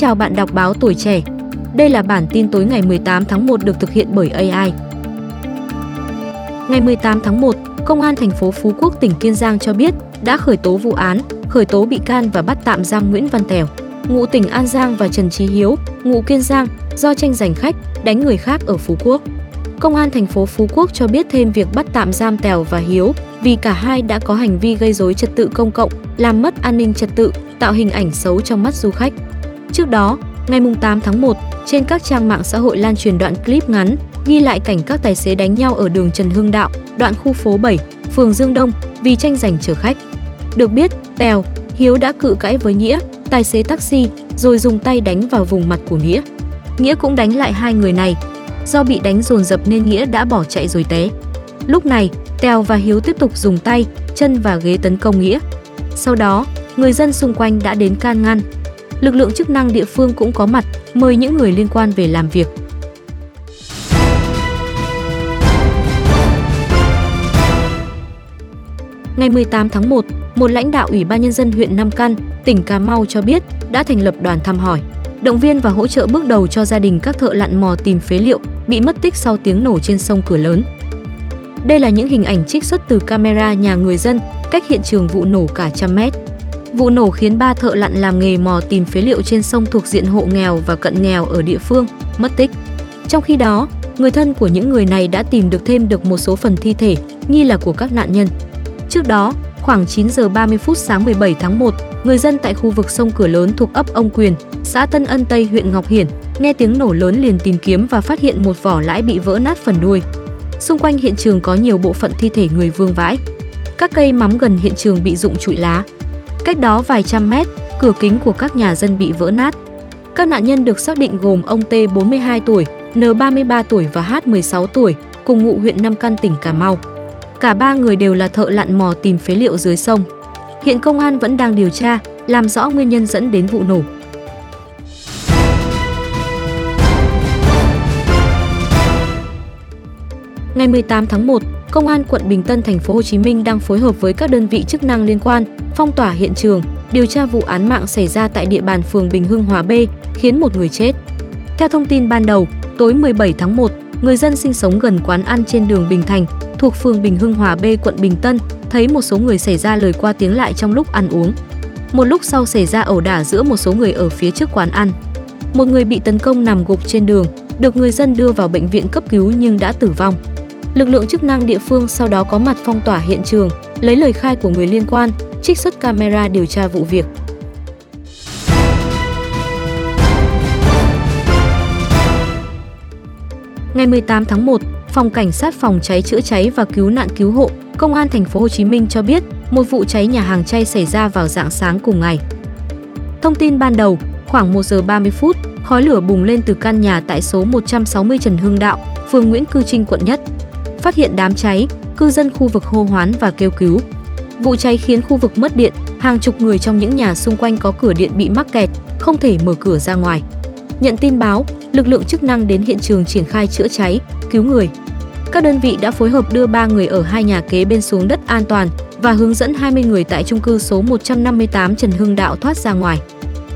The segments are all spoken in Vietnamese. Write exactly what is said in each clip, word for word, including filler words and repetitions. chào bạn đọc báo Tuổi Trẻ. Đây là bản tin tối ngày mười tám tháng một được thực hiện bởi a i. Ngày mười tám tháng một, Công an thành phố Phú Quốc, tỉnh Kiên Giang cho biết đã khởi tố vụ án, khởi tố bị can và bắt tạm giam Nguyễn Văn Tèo, ngụ tỉnh An Giang và Trần Chí Hiếu, ngụ Kiên Giang, do tranh giành khách, đánh người khác ở Phú Quốc. Công an thành phố Phú Quốc cho biết thêm việc bắt tạm giam Tèo và Hiếu vì cả hai đã có hành vi gây rối trật tự công cộng, làm mất an ninh trật tự, tạo hình ảnh xấu trong mắt du khách. Trước đó, ngày tám tháng một, trên các trang mạng xã hội lan truyền đoạn clip ngắn ghi lại cảnh các tài xế đánh nhau ở đường Trần Hưng Đạo, đoạn khu phố bảy, phường Dương Đông vì tranh giành chở khách. Được biết, Tèo, Hiếu đã cự cãi với Nghĩa, tài xế taxi, rồi dùng tay đánh vào vùng mặt của Nghĩa. Nghĩa cũng đánh lại hai người này. Do bị đánh dồn dập nên Nghĩa đã bỏ chạy rồi té. Lúc này, Tèo và Hiếu tiếp tục dùng tay, chân và ghế tấn công Nghĩa. Sau đó, người dân xung quanh đã đến can ngăn. Lực lượng chức năng địa phương cũng có mặt, mời những người liên quan về làm việc. Ngày mười tám tháng một, một lãnh đạo Ủy ban Nhân dân huyện Nam Căn, tỉnh Cà Mau cho biết đã thành lập đoàn thăm hỏi, động viên và hỗ trợ bước đầu cho gia đình các thợ lặn mò tìm phế liệu bị mất tích sau tiếng nổ trên sông Cửa Lớn. Đây là những hình ảnh trích xuất từ camera nhà người dân cách hiện trường vụ nổ cả trăm mét. Vụ nổ khiến ba thợ lặn làm nghề mò tìm phế liệu trên sông thuộc diện hộ nghèo và cận nghèo ở địa phương mất tích. Trong khi đó, người thân của những người này đã tìm được thêm được một số phần thi thể nghi là của các nạn nhân. Trước đó, khoảng chín giờ ba mươi phút sáng mười bảy tháng một, người dân tại khu vực sông Cửa Lớn thuộc ấp Ông Quyền, xã Tân Ân Tây, huyện Ngọc Hiển, nghe tiếng nổ lớn liền tìm kiếm và phát hiện một vỏ lãi bị vỡ nát phần đuôi. Xung quanh hiện trường có nhiều bộ phận thi thể người vương vãi. Các cây mắm gần hiện trường bị rụng trụi lá. Cách đó vài trăm mét, cửa kính của các nhà dân bị vỡ nát. Các nạn nhân được xác định gồm ông T, bốn mươi hai tuổi, N, ba mươi ba tuổi và H, mười sáu tuổi, cùng ngụ huyện Nam Căn, tỉnh Cà Mau. Cả ba người đều là thợ lặn mò tìm phế liệu dưới sông. Hiện công an vẫn đang điều tra, làm rõ nguyên nhân dẫn đến vụ nổ. Ngày mười tám tháng một, Công an quận Bình Tân, thành phố Hồ Chí Minh đang phối hợp với các đơn vị chức năng liên quan phong tỏa hiện trường, điều tra vụ án mạng xảy ra tại địa bàn phường Bình Hưng Hòa B khiến một người chết. Theo thông tin ban đầu, tối mười bảy tháng một, người dân sinh sống gần quán ăn trên đường Bình Thành, thuộc phường Bình Hưng Hòa B, quận Bình Tân, thấy một số người xảy ra lời qua tiếng lại trong lúc ăn uống. Một lúc sau xảy ra ẩu đả giữa một số người ở phía trước quán ăn. Một người bị tấn công nằm gục trên đường, được người dân đưa vào bệnh viện cấp cứu nhưng đã tử vong. Lực lượng chức năng địa phương sau đó có mặt phong tỏa hiện trường, lấy lời khai của người liên quan, trích xuất camera điều tra vụ việc. Ngày mười tám tháng một, Phòng Cảnh sát phòng cháy chữa cháy và cứu nạn cứu hộ, Công an thành phố Hồ Chí Minh cho biết một vụ cháy nhà hàng chay xảy ra vào rạng sáng cùng ngày. Thông tin ban đầu, khoảng một giờ ba mươi phút, khói lửa bùng lên từ căn nhà tại số một trăm sáu mươi Trần Hưng Đạo, phường Nguyễn Cư Trinh, quận Nhất. Phát hiện đám cháy, cư dân khu vực hô hoán và kêu cứu. Vụ cháy khiến khu vực mất điện, hàng chục người trong những nhà xung quanh có cửa điện bị mắc kẹt, không thể mở cửa ra ngoài. Nhận tin báo, lực lượng chức năng đến hiện trường triển khai chữa cháy, cứu người. Các đơn vị đã phối hợp đưa ba người ở hai nhà kế bên xuống đất an toàn và hướng dẫn hai mươi người tại chung cư số một trăm năm mươi tám Trần Hưng Đạo thoát ra ngoài.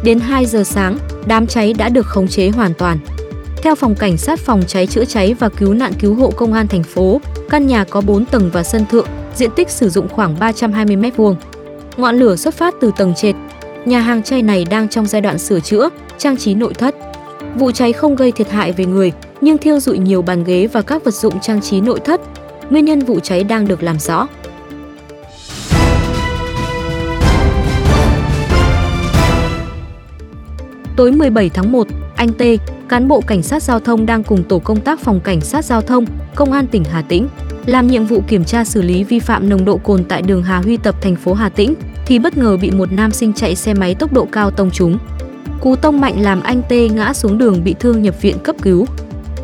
Đến hai giờ sáng, đám cháy đã được khống chế hoàn toàn. Theo Phòng Cảnh sát phòng cháy chữa cháy và cứu nạn cứu hộ Công an thành phố, căn nhà có bốn tầng và sân thượng, diện tích sử dụng khoảng ba trăm hai mươi mét vuông. Ngọn lửa xuất phát từ tầng trệt. Nhà hàng chay này đang trong giai đoạn sửa chữa, trang trí nội thất. Vụ cháy không gây thiệt hại về người, nhưng thiêu rụi nhiều bàn ghế và các vật dụng trang trí nội thất. Nguyên nhân vụ cháy đang được làm rõ. Tối mười bảy tháng một, anh T, cán bộ cảnh sát giao thông đang cùng tổ công tác Phòng Cảnh sát giao thông, Công an tỉnh Hà Tĩnh, làm nhiệm vụ kiểm tra xử lý vi phạm nồng độ cồn tại đường Hà Huy Tập, thành phố Hà Tĩnh, thì bất ngờ bị một nam sinh chạy xe máy tốc độ cao tông trúng. Cú tông mạnh làm anh T ngã xuống đường bị thương, nhập viện cấp cứu.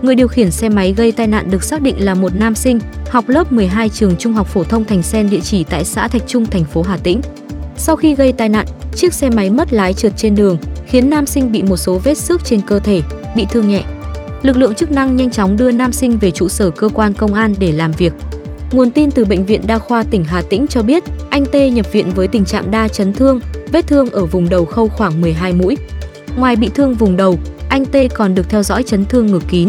Người điều khiển xe máy gây tai nạn được xác định là một nam sinh, học lớp mười hai trường Trung học phổ thông Thành Sen, địa chỉ tại xã Thạch Trung, thành phố Hà Tĩnh. Sau khi gây tai nạn, chiếc xe máy mất lái trượt trên đường, khiến nam sinh bị một số vết xước trên cơ thể, bị thương nhẹ. Lực lượng chức năng nhanh chóng đưa nam sinh về trụ sở cơ quan công an để làm việc. Nguồn tin từ Bệnh viện Đa khoa tỉnh Hà Tĩnh cho biết, anh T nhập viện với tình trạng đa chấn thương, vết thương ở vùng đầu khâu khoảng mười hai mũi. Ngoài bị thương vùng đầu, anh Tê còn được theo dõi chấn thương ngực kín.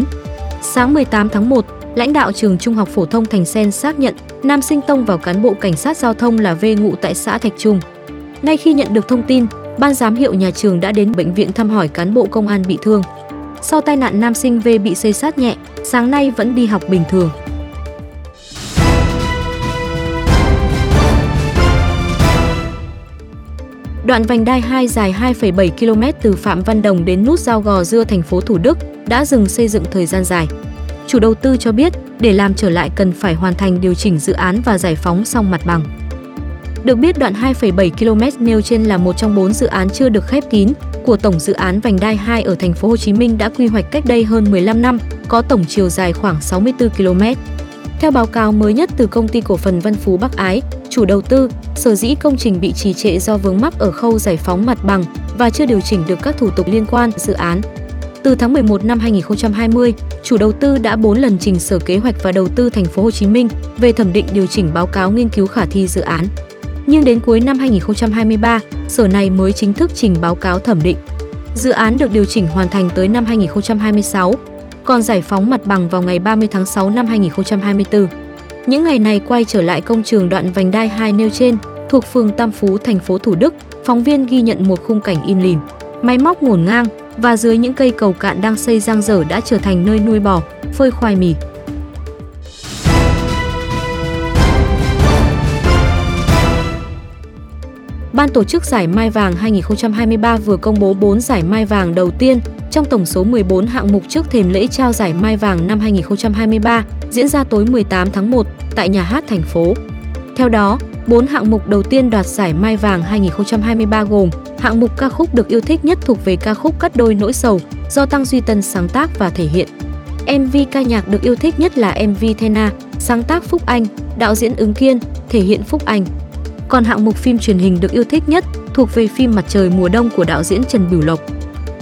Sáng mười tám tháng một, lãnh đạo trường Trung học phổ thông Thành Sen xác nhận nam sinh tông vào cán bộ cảnh sát giao thông là V ngụ tại xã Thạch Trung. Ngay khi nhận được thông tin, ban giám hiệu nhà trường đã đến bệnh viện thăm hỏi cán bộ công an bị thương. Sau tai nạn, nam sinh V bị xây xát nhẹ, sáng nay vẫn đi học bình thường. Đoạn vành đai hai dài hai phẩy bảy ki lô mét từ Phạm Văn Đồng đến nút giao Gò Dưa thành phố Thủ Đức đã dừng xây dựng thời gian dài. Chủ đầu tư cho biết, để làm trở lại cần phải hoàn thành điều chỉnh dự án và giải phóng xong mặt bằng. Được biết, đoạn hai phẩy bảy ki lô mét nêu trên là một trong bốn dự án chưa được khép kín của tổng dự án vành đai hai ở thành phố Hồ Chí Minh đã quy hoạch cách đây hơn mười lăm năm, có tổng chiều dài khoảng sáu mươi tư ki lô mét. Theo báo cáo mới nhất từ công ty cổ phần Văn Phú Bắc Á, chủ đầu tư, sở dĩ công trình bị trì trệ do vướng mắc ở khâu giải phóng mặt bằng và chưa điều chỉnh được các thủ tục liên quan dự án. Từ tháng mười một năm hai nghìn không trăm hai mươi, chủ đầu tư đã bốn lần trình Sở Kế hoạch và Đầu tư thành phố Hồ Chí Minh về thẩm định điều chỉnh báo cáo nghiên cứu khả thi dự án. Nhưng đến cuối năm hai nghìn không trăm hai mươi ba, sở này mới chính thức trình báo cáo thẩm định. Dự án được điều chỉnh hoàn thành tới năm hai nghìn không trăm hai mươi sáu, còn giải phóng mặt bằng vào ngày ba mươi tháng sáu năm hai nghìn không trăm hai mươi tư. Những ngày này quay trở lại công trường đoạn vành đai hai nêu trên, thuộc phường Tam Phú, thành phố Thủ Đức, phóng viên ghi nhận một khung cảnh im lìm, máy móc ngổn ngang và dưới những cây cầu cạn đang xây dang dở đã trở thành nơi nuôi bò, phơi khoai mì. Ban tổ chức giải Mai Vàng hai nghìn không trăm hai mươi ba vừa công bố bốn giải Mai Vàng đầu tiên trong tổng số mười bốn hạng mục trước thềm lễ trao giải Mai Vàng năm hai nghìn không trăm hai mươi ba diễn ra tối mười tám tháng một tại Nhà hát thành phố. Theo đó, bốn hạng mục đầu tiên đoạt giải Mai Vàng hai nghìn không trăm hai mươi ba gồm hạng mục ca khúc được yêu thích nhất thuộc về ca khúc Cắt đôi nỗi sầu do Tăng Duy Tân sáng tác và thể hiện. em vê ca nhạc được yêu thích nhất là em vê Thena, sáng tác Phúc Anh, đạo diễn Ứng Kiên, thể hiện Phúc Anh. Còn hạng mục phim truyền hình được yêu thích nhất thuộc về phim Mặt trời mùa đông của đạo diễn Trần Bửu Lộc.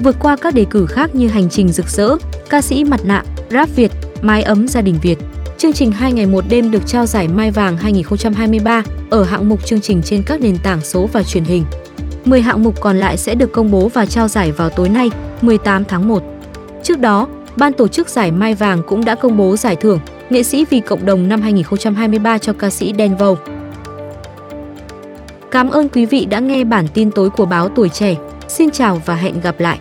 Vượt qua các đề cử khác như Hành trình rực rỡ, Ca sĩ mặt nạ, Rap Việt, Mái ấm gia đình Việt. Chương trình hai ngày một đêm được trao giải Mai Vàng hai nghìn không trăm hai mươi ba ở hạng mục chương trình trên các nền tảng số và truyền hình. mười hạng mục còn lại sẽ được công bố và trao giải vào tối nay, mười tám tháng một. Trước đó, ban tổ chức giải Mai Vàng cũng đã công bố giải thưởng Nghệ sĩ vì cộng đồng năm hai nghìn không trăm hai mươi ba cho ca sĩ Đen Vâu. Cảm ơn quý vị đã nghe bản tin tối của báo Tuổi Trẻ. Xin chào và hẹn gặp lại!